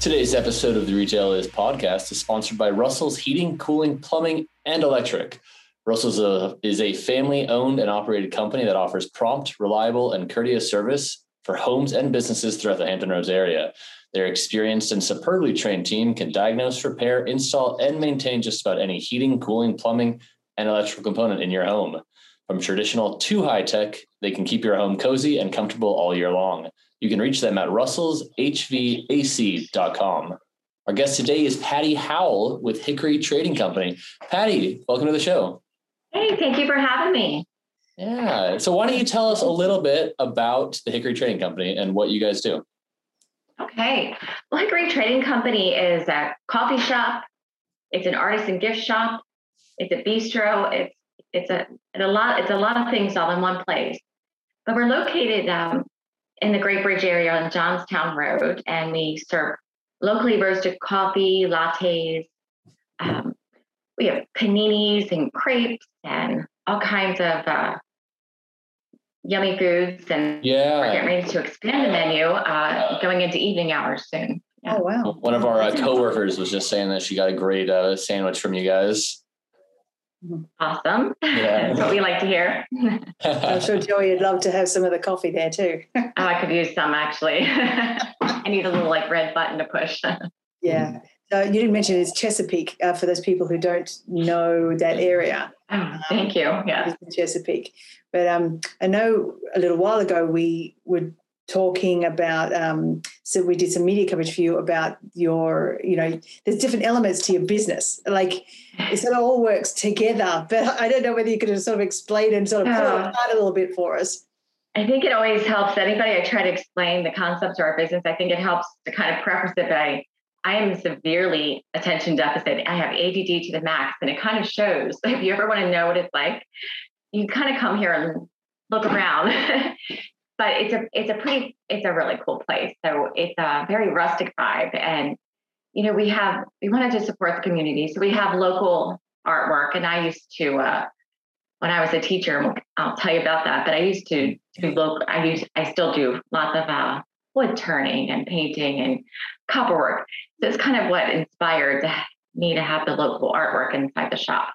Today's episode of the Retail Is podcast is sponsored by Russell's Heating, Cooling, Plumbing, and Electric. Russell's is a family-owned and operated company that offers prompt, reliable, and courteous service for homes and businesses throughout the Hampton Roads area. Their experienced and superbly trained team can diagnose, repair, install, and maintain just about any heating, cooling, plumbing, and electrical component in your home. From traditional to high-tech, they can keep your home cozy and comfortable all year long. You can reach them at RussellsHVAC.com. Our guest today is Patty Howell with Hickory Trading Company. Patty, welcome to the show. Hey, thank you for having me. Yeah. So why don't you tell us a little bit about the Hickory Trading Company and what you guys do? Okay. Well, Hickory Trading Company is a coffee shop. It's an artisan gift shop. It's a bistro. It's a lot of things all in one place. But we're located in the Great Bridge area on Johnstown Road, and we serve locally roasted coffee, lattes. We have paninis and crepes and all kinds of yummy foods. And we're getting ready to expand the menu going into evening hours soon. Yeah. Oh, wow. One of our coworkers was just saying that she got a great sandwich from you guys. Awesome. Yeah. That's what we like to hear. I'm sure Joey would love to have some of the coffee there too. Oh, I could use some actually. I need a little red button to push. Yeah. So you didn't mention it's Chesapeake for those people who don't know that area. Oh, thank you. Yeah. Chesapeake. But I know a little while ago we were talking about, so we did some media coverage for you about your, there's different elements to your business. Like it sort of all works together, but I don't know whether you could have sort of explained and sort of pull it apart a little bit for us. I think it always helps anybody I try to explain the concepts of our business. I think it helps to kind of preface it by, I am severely attention deficit. I have ADD to the max, and it kind of shows. So if you ever want to know what it's like, you kind of come here and look around. But it's a really cool place. So it's a very rustic vibe. And, we wanted to support the community. So we have local artwork. And I used to, when I was a teacher, I'll tell you about that, but I used to do local, I still do lots of wood turning and painting and copper work. So it's kind of what inspired me to have the local artwork inside the shop.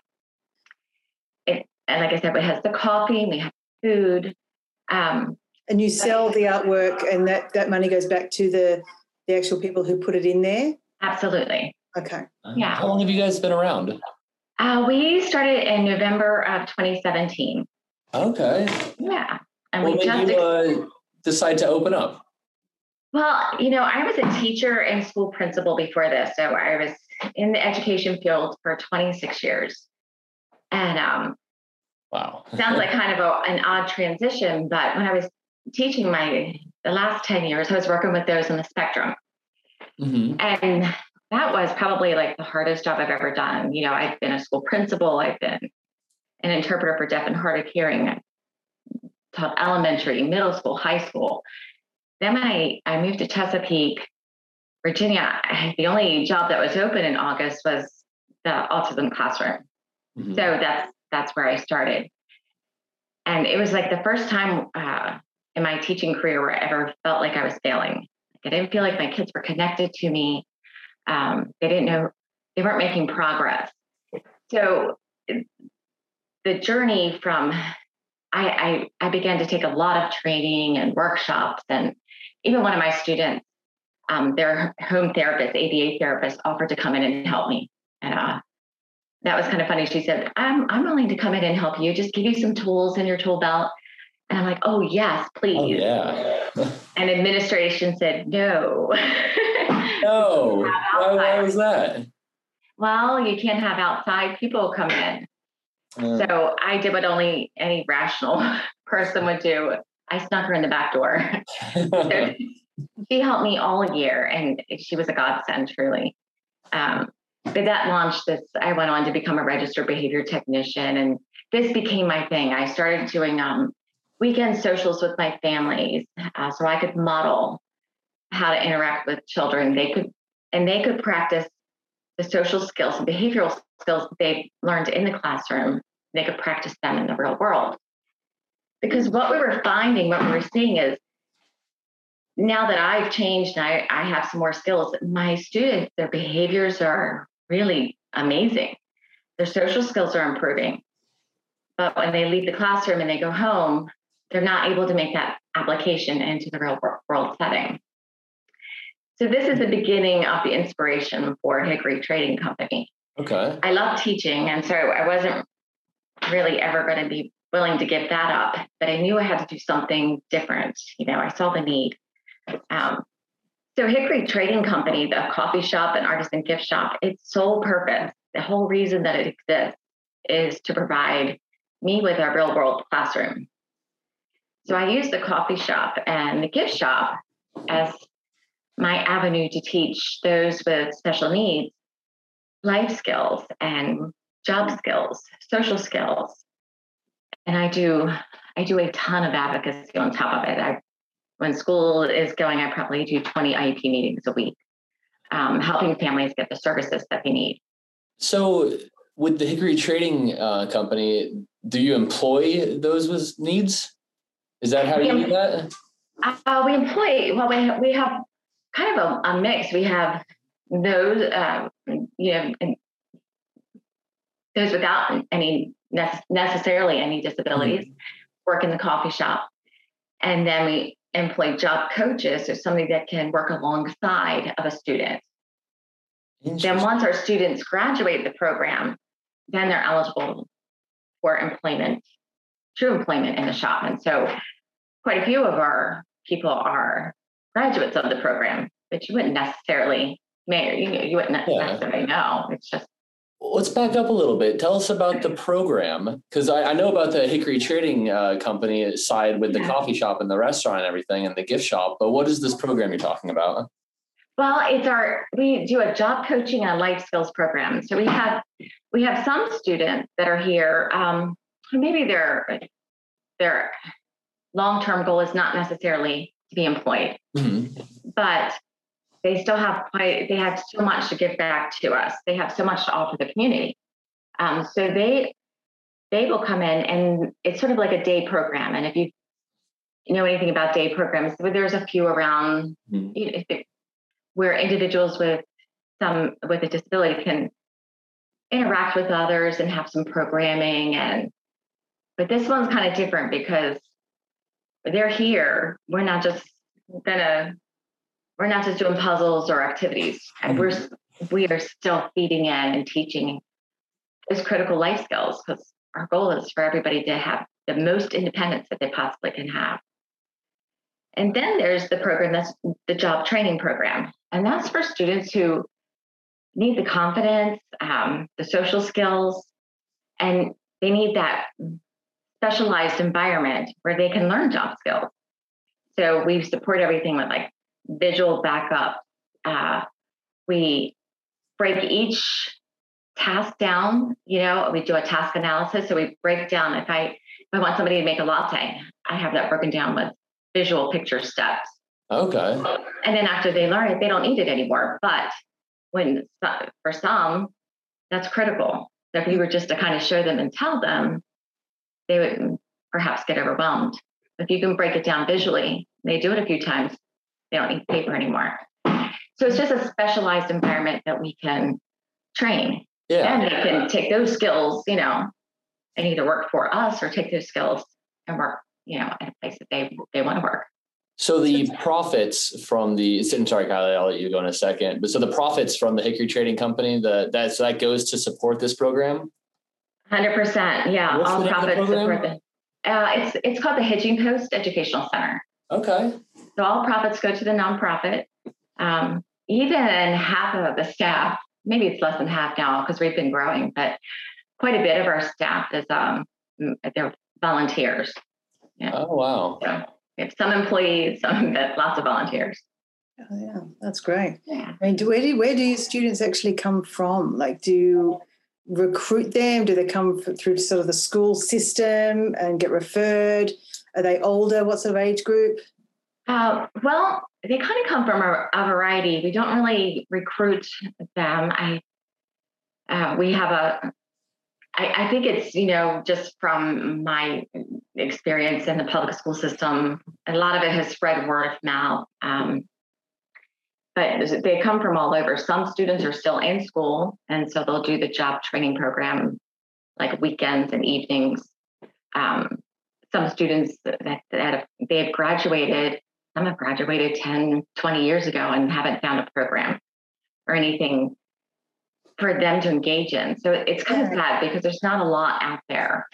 And like I said, it has the coffee, and we have food. And you sell the artwork, and that money goes back to the actual people who put it in there? Absolutely. Okay. Yeah. How long have you guys been around? We started in November of 2017. Okay. Yeah. And we just decide to open up. Well, I was a teacher and school principal before this. So I was in the education field for 26 years. And wow. Sounds like kind of an odd transition, but when I was teaching the last 10 years, I was working with those on the spectrum. Mm-hmm. And that was probably like the hardest job I've ever done. I've been a school principal. I've been an interpreter for deaf and hard of hearing. I taught elementary, middle school, high school. Then I moved to Chesapeake, Virginia. The only job that was open in August was the autism classroom. Mm-hmm. So that's where I started. And it was like the first time in my teaching career where I ever felt like I was failing. I didn't feel like my kids were connected to me. They didn't know, they weren't making progress. So the journey from, I began to take a lot of training and workshops, and even one of my students, their home therapist, ABA therapist, offered to come in and help me. And that was kind of funny. She said, I'm willing to come in and help you, just give you some tools in your tool belt. And I'm like, oh, yes, please. Oh, yeah. And administration said, no. No. Why was that? Well, you can't have outside people come in. So I did what only any rational person would do. I snuck her in the back door. So she helped me all year, and she was a godsend, truly. But that launched this. I went on to become a registered behavior technician, and this became my thing. I started doing weekend socials with my families so I could model how to interact with children. They could practice the social skills and behavioral skills they learned in the classroom. They could practice them in the real world. Because what we were seeing is now that I've changed and I have some more skills, my students, their behaviors are really amazing. Their social skills are improving. But when they leave the classroom and they go home, they're not able to make that application into the real world setting. So this is the beginning of the inspiration for Hickory Trading Company. Okay. I love teaching, and so I wasn't really ever going to be willing to give that up, but I knew I had to do something different. You know, I saw the need. So Hickory Trading Company, the coffee shop and artisan gift shop, its sole purpose, the whole reason that it exists, is to provide me with a real world classroom. So I use the coffee shop and the gift shop as my avenue to teach those with special needs life skills and job skills, social skills. And I do a ton of advocacy on top of it. When school is going, I probably do 20 IEP meetings a week, helping families get the services that they need. So with the Hickory Trading Company, do you employ those with needs? Is that how you do that? We employ, well, we have kind of a mix. We have those, those without any necessarily any disabilities work in the coffee shop. And then we employ job coaches, so somebody that can work alongside of a student. Then once our students graduate the program, then they're eligible for employment, true employment in the shop. And so quite a few of our people are graduates of the program, but you wouldn't necessarily, necessarily know. It's just, let's back up a little bit. Tell us about the program, because I know about the Hickory Trading Company side with the coffee shop and the restaurant and everything and the gift shop, but what is this program you're talking about? Well, we do a job coaching and life skills program. So we have some students that are here. Maybe their long-term goal is not necessarily to be employed, but they still have they have so much to give back to us. They have so much to offer the community. So they will come in, and it's sort of like a day program. And if you know anything about day programs, there's a few around where individuals with a disability can interact with others and have some programming. But this one's kind of different because they're here. We're not just doing puzzles or activities, and we are still feeding in and teaching those critical life skills, because our goal is for everybody to have the most independence that they possibly can have. And then there's the program that's the job training program, and that's for students who need the confidence, the social skills, and they need that specialized environment where they can learn job skills. So we support everything with like visual backup. We break each task down. We do a task analysis. So we break down, if I want somebody to make a latte, I have that broken down with visual picture steps. Okay. And then after they learn it, they don't need it anymore. But for some, that's critical. So if we were just to kind of show them and tell them, they would perhaps get overwhelmed. If you can break it down visually, they do it a few times, they don't need paper anymore. So it's just a specialized environment that we can train. Yeah. And they can take those skills, and either work for us or take those skills and work, at a place that they want to work. So the profits from I'm sorry, Kylie, I'll let you go in a second. But so the profits from the Hickory Trading Company, that goes to support this program? 100%. Yeah. What's all profits support it. It's called the Hitching Post Educational Center. Okay. So all profits go to the nonprofit. Even half of the staff, maybe it's less than half now because we've been growing, but quite a bit of our staff is they're volunteers. You know? Oh, wow. So we have some employees, but lots of volunteers. Oh, yeah. That's great. Yeah. I mean, where do your students actually come from? Like, do you recruit them? Do they come through sort of the school system and get referred? Are they older? What sort of age group? Well, they kind of come from a variety. We don't really recruit them. We have I think it's, you know, just from my experience in the public school system, a lot of it has spread word of mouth. But they come from all over. Some students are still in school, and so they'll do the job training program like weekends and evenings. Some students that have graduated, some have graduated 10, 20 years ago and haven't found a program or anything for them to engage in. So it's kind of sad because there's not a lot out there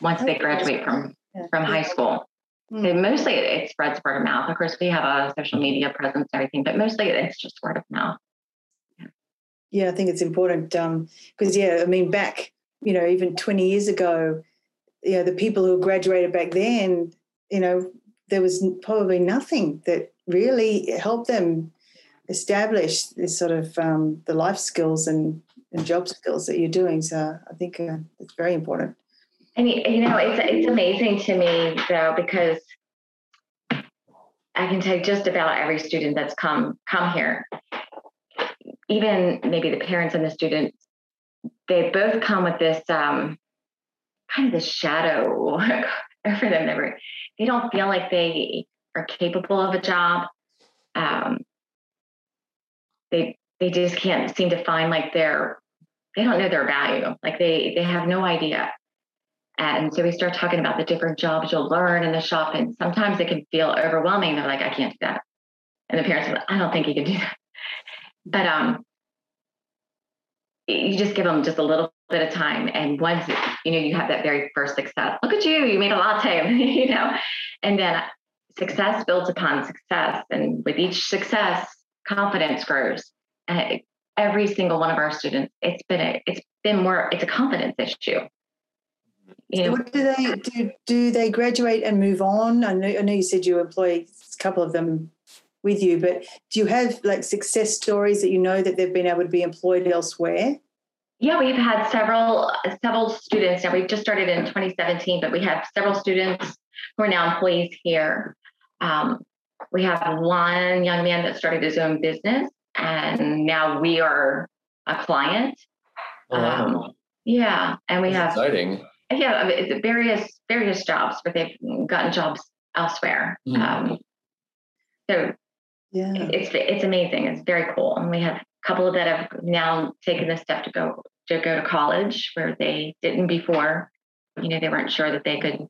once they graduate from high school. Mm-hmm. Mostly it spreads word of mouth. Of course, we have a social media presence and everything, but mostly it's just word of mouth. Yeah, I think it's important because, yeah, I mean, back, you know, even 20 years ago, you know, the people who graduated back then, you know, there was probably nothing that really helped them establish this sort of the life skills and job skills that you're doing. So I think it's very important. And, you know, it's amazing to me, though, because I can take just about every student that's come here, even maybe the parents and the students, they both come with this kind of this shadow over them. They don't feel like they are capable of a job. They just can't seem to find like they don't know their value. Like they have no idea. And so we start talking about the different jobs you'll learn in the shop. And sometimes it can feel overwhelming. They're like, I can't do that. And the parents are like, I don't think you can do that. But you just give them just a little bit of time. And once, you know, you have that very first success, look at you, you made a latte, you know, and then success builds upon success. And with each success, confidence grows. And every single one of our students, it's a confidence issue. You know, so what do they do? Do they graduate and move on? I know you said you employ a couple of them with you, but do you have like success stories that you know that they've been able to be employed elsewhere? Yeah, we've had several students. Now we've just started in 2017, but we have several students who are now employees here. We have one young man that started his own business, and now we are a client. Oh, wow. Yeah, and we That's have exciting. Yeah, I mean, various jobs, but they've gotten jobs elsewhere. Mm. So yeah, it's amazing. It's very cool, and we have a couple that have now taken the step to go to college where they didn't before. You know, they weren't sure that they could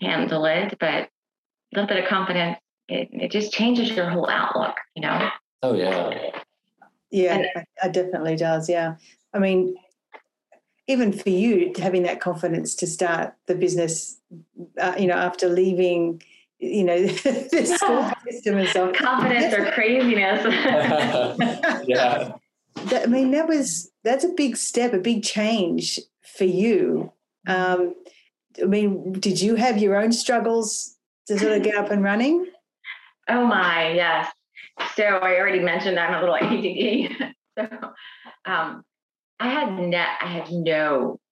handle it, but a little bit of confidence. It just changes your whole outlook, you know? Oh, yeah. Yeah, it definitely does, yeah. I mean, even for you, having that confidence to start the business, you know, after leaving, you know, the school system and stuff. Confidence or craziness. Yeah. I mean, that's a big step, a big change for you. I mean, did you have your own struggles to sort of get up and running? Oh my, yes. So I already mentioned I'm a little ADD. So I had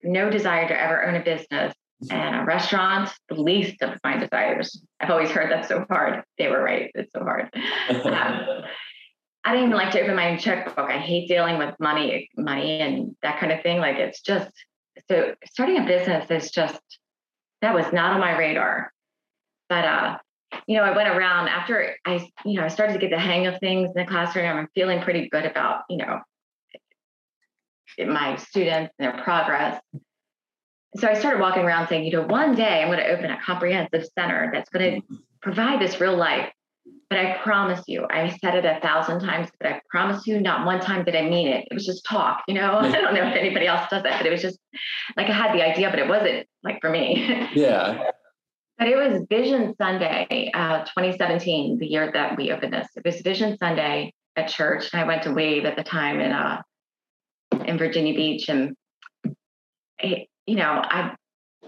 no desire to ever own a business and a restaurant, the least of my desires. I've always heard that's so hard. They were right. It's so hard. I didn't even like to open my own checkbook. I hate dealing with money and that kind of thing. Like it's just, so starting a business is just, that was not on my radar. But, you know, I went around after I started to get the hang of things in the classroom. I'm feeling pretty good about, you know, my students and their progress. So I started walking around saying, you know, one day I'm going to open a comprehensive center that's going to provide this real life. But I promise you, I said it 1,000 times, but I promise you not one time did I mean it. It was just talk, you know. I don't know if anybody else does that, but it was just like I had the idea, but it wasn't like for me. Yeah. But it was Vision Sunday, 2017, the year that we opened this. It was Vision Sunday at church. And I went to Wave at the time in Virginia Beach. And, you know, I've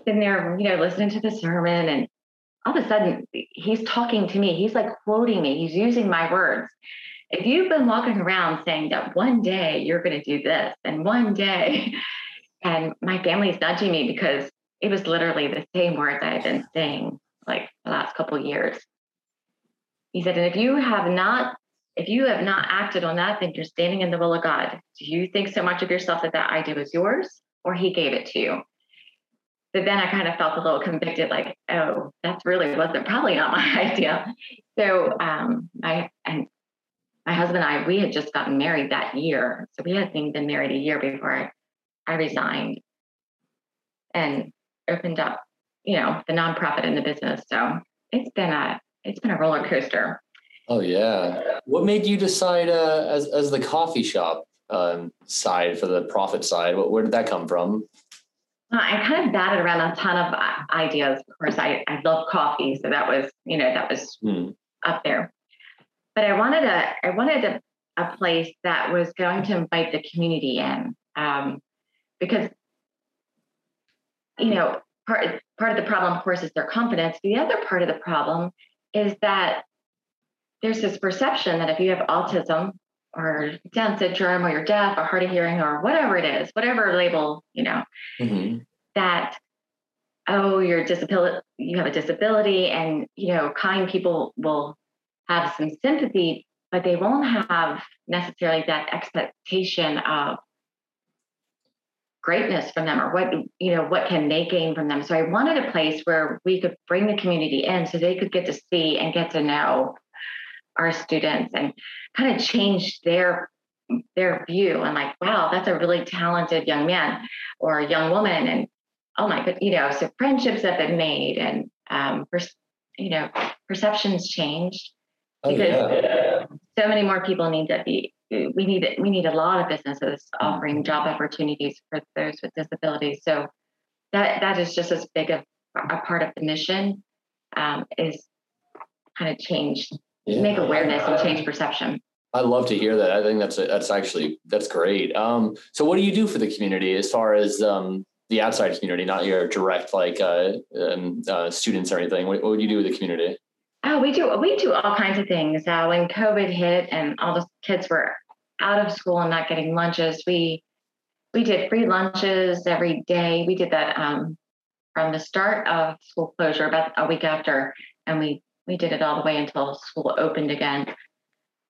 been there, you know, listening to the sermon. And all of a sudden, he's talking to me. He's like quoting me. He's using my words. If you've been walking around saying that one day you're going to do this and one day, and my family's nudging me because it was literally the same words I had been saying like the last couple of years. He said, and if you have not acted on that, then you're standing in the will of God. Do you think so much of yourself that idea was yours? or he gave it to you. But then I kind of felt a little convicted, like, oh, that really wasn't probably not my idea. So my husband and I, we had just gotten married that year. So we hadn't been married a year before I resigned and opened up, you know, the nonprofit and the business. So it's been a roller coaster. Oh yeah. What made you decide as the coffee shop side for the profit side? Where did that come from? Well, I kind of batted around a ton of ideas. Of course, I love coffee. So that was, you know, up there. But I wanted a place that was going to invite the community in. Because, you know, part of the problem, of course, is their confidence. The other part of the problem is that there's this perception that if you have autism or Down syndrome, or you're deaf, or hard of hearing, or whatever it is, whatever label, you know, that, oh, you have a disability, and, you know, kind people will have some sympathy, but they won't have necessarily that expectation of greatness from them, or what can they gain from them. So I wanted a place where we could bring the community in so they could get to see and get to know our students and kind of change their view. And like, wow, that's a really talented young man or young woman. And oh my God, you know, so friendships have been made and, perceptions changed. Oh, because so many more people need to be, we need a lot of businesses offering job opportunities for those with disabilities. So that is just as big a part of the mission, is kind of change. Yeah. Make awareness and change perception. I love to hear that. I think that's great. So what do you do for the community as far as the outside community, not your direct students or anything? What would you do with the community? Oh, we do all kinds of things. When COVID hit and all the kids were out of school and not getting lunches, we did free lunches every day. We did that from the start of school closure, about a week after, and we did it all the way until school opened again.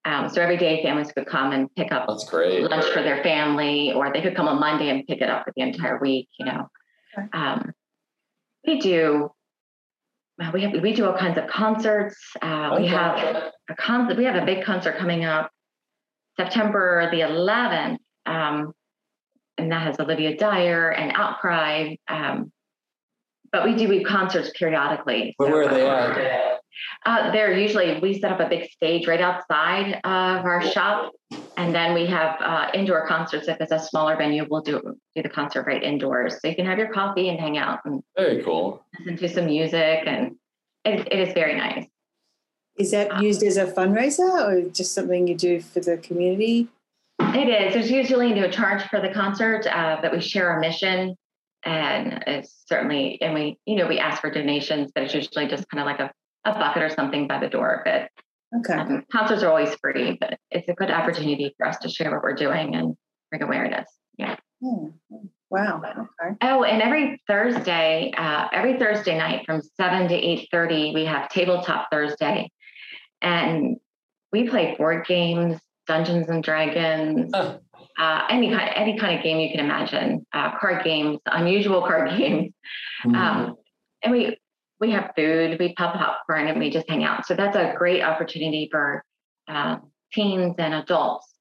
So every day families could come and pick up lunch for their family, or they could come on Monday and pick it up for the entire week, you know. We do all kinds of concerts. We have a big concert coming up September the 11th. And that has Olivia Dyer and Outcry. But we do concerts periodically. But so where are they at? They're usually, we set up a big stage right outside of our shop, and then we have indoor concerts. If it's a smaller venue, we'll do the concert right indoors, so you can have your coffee and hang out and very cool, listen to some music, and it is very nice. Is that used as a fundraiser or just something you do for the community? It is. There's usually no charge for the concert, but we share our mission. And it's certainly, and we ask for donations, but it's usually just kind of like a bucket or something by the door. But concerts are always free, but it's a good opportunity for us to share what we're doing and bring awareness. Yeah. Mm. Wow. Okay. Oh, and every Thursday night from 7 to 8:30, we have Tabletop Thursday, and we play board games, Dungeons and Dragons, any kind of game you can imagine, card games, unusual card games, and we have food, we pop popcorn, and we just hang out. So that's a great opportunity for teens and adults,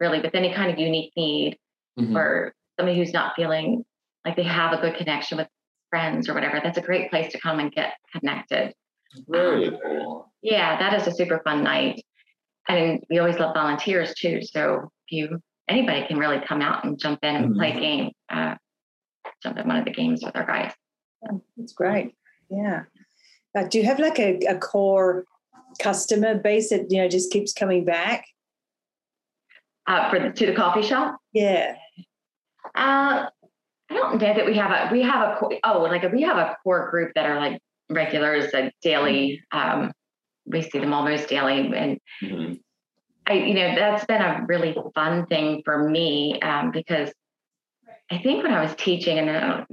really, with any kind of unique need, or somebody who's not feeling like they have a good connection with friends or whatever. That's a great place to come and get connected. Very cool. Yeah, that is a super fun night. And we always love volunteers too. So anybody can really come out and jump in and play a game, jump in one of the games with our guys. That's great. Yeah. Do you have like a core customer base that, you know, just keeps coming back? To the coffee shop? Yeah. I don't know that we have a core group that are like regulars, like daily. We see them almost daily. And that's been a really fun thing for me, because I think when I was teaching, and I'm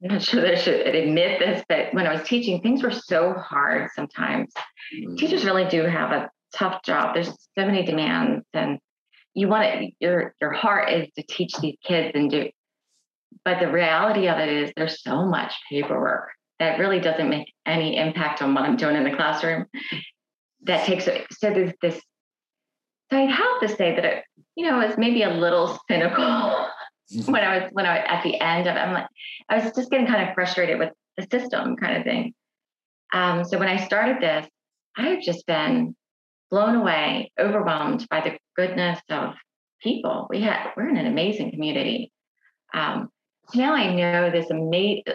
not sure that I should admit this, but when I was teaching, things were so hard sometimes. Teachers really do have a tough job. There's so many demands, and your heart is to teach these kids and do But the reality of it is there's so much paperwork that really doesn't make any impact on what I'm doing in the classroom. That takes, so there's this, so I'd have to say that it, you know, it's maybe a little cynical when I was at the end of it. I'm like, I was just getting kind of frustrated with the system kind of thing. So when I started this, I've just been blown away, overwhelmed by the goodness of people. We're in an amazing community. Now I know there's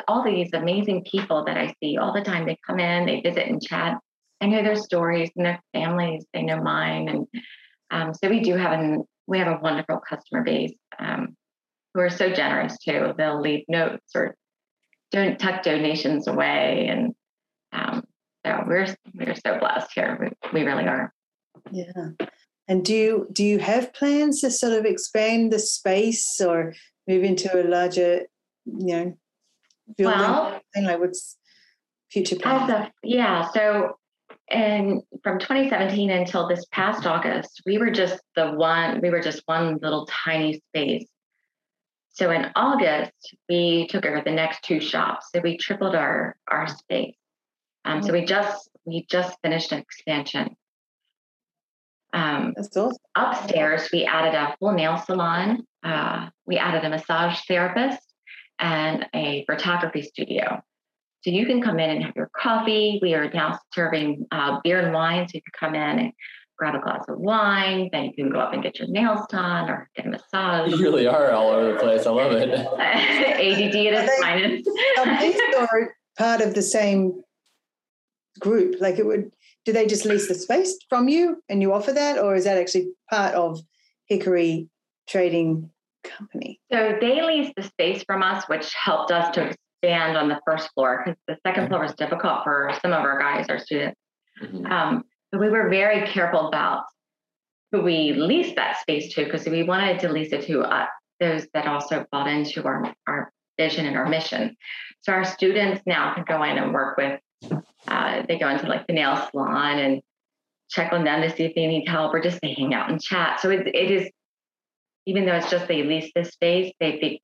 all these amazing people that I see all the time. They come in, they visit and chat. I know their stories and their families. They know mine, and so we have a wonderful customer base who are so generous too. They'll leave notes or don't tuck donations away, and so we're so blessed here. We really are. Yeah. And do you have plans to sort of expand the space or move into a larger, you know, building? Well, like what's future plans? Yeah. So. And from 2017 until this past August, we were just one little tiny space. So in August, we took over the next two shops. So we tripled our space. So we just finished an expansion. That's awesome. Upstairs, we added a full nail salon. We added a massage therapist and a photography studio. So you can come in and have your coffee. We are now serving beer and wine. So you can come in and grab a glass of wine. Then you can go up and get your nails done or get a massage. You really are all over the place. I love it. ADD at its finest. These are part of the same group. Like it would, do they just lease the space from you and you offer that? Or is that actually part of Hickory Trading Company? So they lease the space from us, which helped us to expand on the first floor because the second floor was difficult for some of our guys, our students. Mm-hmm. But we were very careful about who we leased that space to because we wanted to lease it to those that also bought into our vision and our mission. So our students now can go in and work with, they go into like the nail salon and check on them to see if they need help or just they hang out and chat. So it is, even though it's just they lease this space, they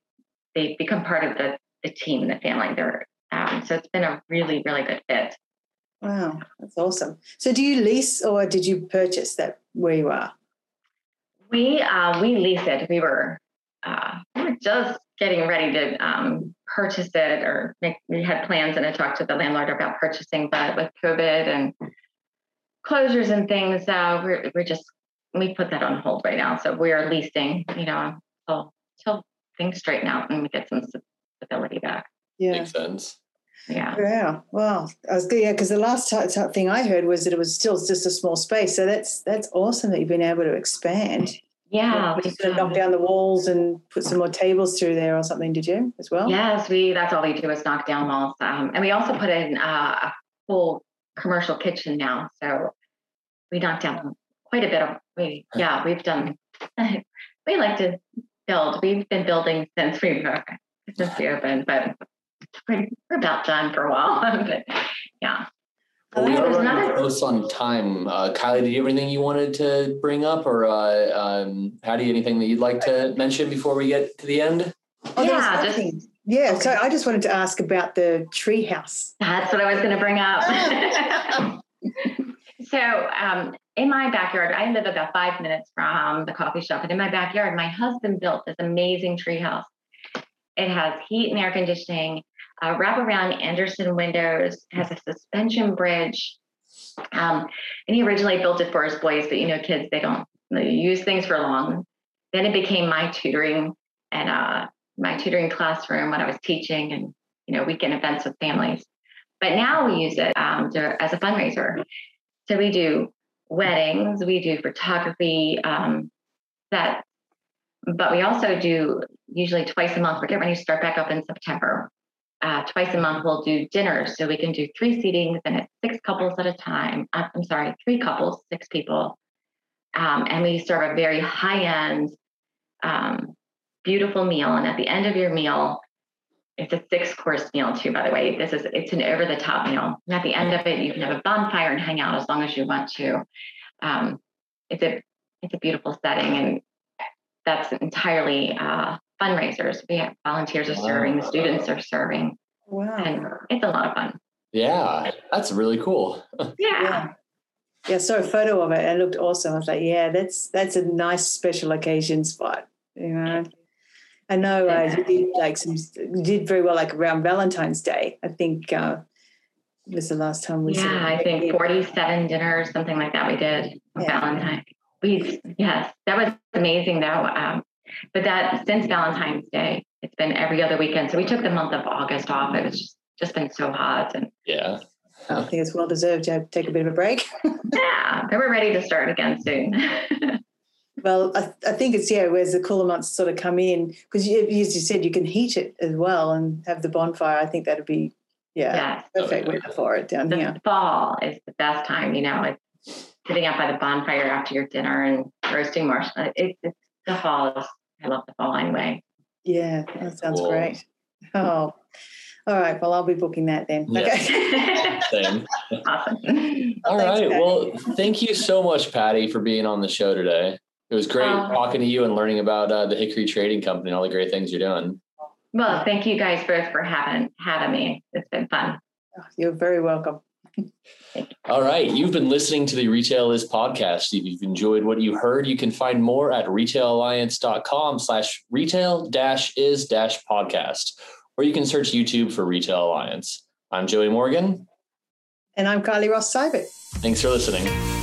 become part of the team and the family there. So it's been a really, really good fit. Wow, that's awesome. So do you lease or did you purchase that where you are? We lease it. We were just getting ready to purchase it or we had plans and I talked to the landlord about purchasing, but with COVID and closures and things, we put that on hold right now. So we're leasing, you know, until things straighten out and we get some stability back. Yeah. Makes sense. Yeah. Yeah. Well, I was good. Yeah. Cause the last thing I heard was that it was still just a small space. So that's awesome that you've been able to expand. Yeah. You sort of knocked down the walls and put some more tables through there or something. Did you as well? Yes. That's all we do is knock down walls. And we also put in a full commercial kitchen now. So we knocked down quite a bit of, we like to build. We've been building since we were just be open, but we're about done for a while. But yeah. Well, we are running close on time. Kylie, did you have anything you wanted to bring up, or Patty, anything that you'd like to mention before we get to the end? Okay. So I just wanted to ask about the treehouse. That's what I was going to bring up. So in my backyard, I live about 5 minutes from the coffee shop, and in my backyard, my husband built this amazing treehouse. It has heat and air conditioning, wraparound Anderson windows, has a suspension bridge. And he originally built it for his boys, but you know, kids, they use things for long. Then it became my tutoring and my tutoring classroom when I was teaching and, you know, weekend events with families. But now we use it as a fundraiser. So we do weddings, we do photography, but we also do usually twice a month. We're getting ready to start back up in September. Twice a month, we'll do dinners. So we can do three seatings and it's six couples at a time. I'm sorry, three couples, six people. And we serve a very high-end, beautiful meal. And at the end of your meal, it's a six-course meal too, by the way. It's an over-the-top meal. And at the end of it, you can have a bonfire and hang out as long as you want to. It's a beautiful setting. And that's entirely fundraisers. We have volunteers are serving, the students are serving. Wow. And it's a lot of fun. Yeah, that's really cool. Yeah. Yeah, I saw a photo of it and it looked awesome. I was like, yeah, that's a nice special occasion spot. You know, I know you did like you did very well like around Valentine's Day. I think it was the last time we. Yeah, I think 47 dinners, something like that. We did on Valentine's. Yes, that was amazing though. But that since Valentine's Day, it's been every other weekend. So we took the month of August off. It was just been so hot and yeah. I think it's well deserved to take a bit of a break. Yeah, and we're ready to start again soon. Well, I think it's, where's the cooler months sort of come in? Because as you said, you can heat it as well and have the bonfire. I think that would be, perfect weather for it down here. Fall is the best time, you know, it's sitting out by the bonfire after your dinner and roasting marshmallows. It's the fall. I love the fall anyway. Yeah, that sounds great. Oh, all right. Well, I'll be booking that then. Yeah. Okay. Same. Awesome. All right. Patty. Well, thank you so much, Patty, for being on the show today. It was great talking to you and learning about the Hickory Trading Company and all the great things you're doing. Well, thank you guys both for having me. It's been fun. You're very welcome. All right. You've been listening to the Retail Is podcast. If you've enjoyed what you heard, you can find more at retailalliance.com/retail-is-podcast. Or you can search YouTube for Retail Alliance. I'm Joey Morgan. And I'm Carly Ross-Seibert. Thanks for listening.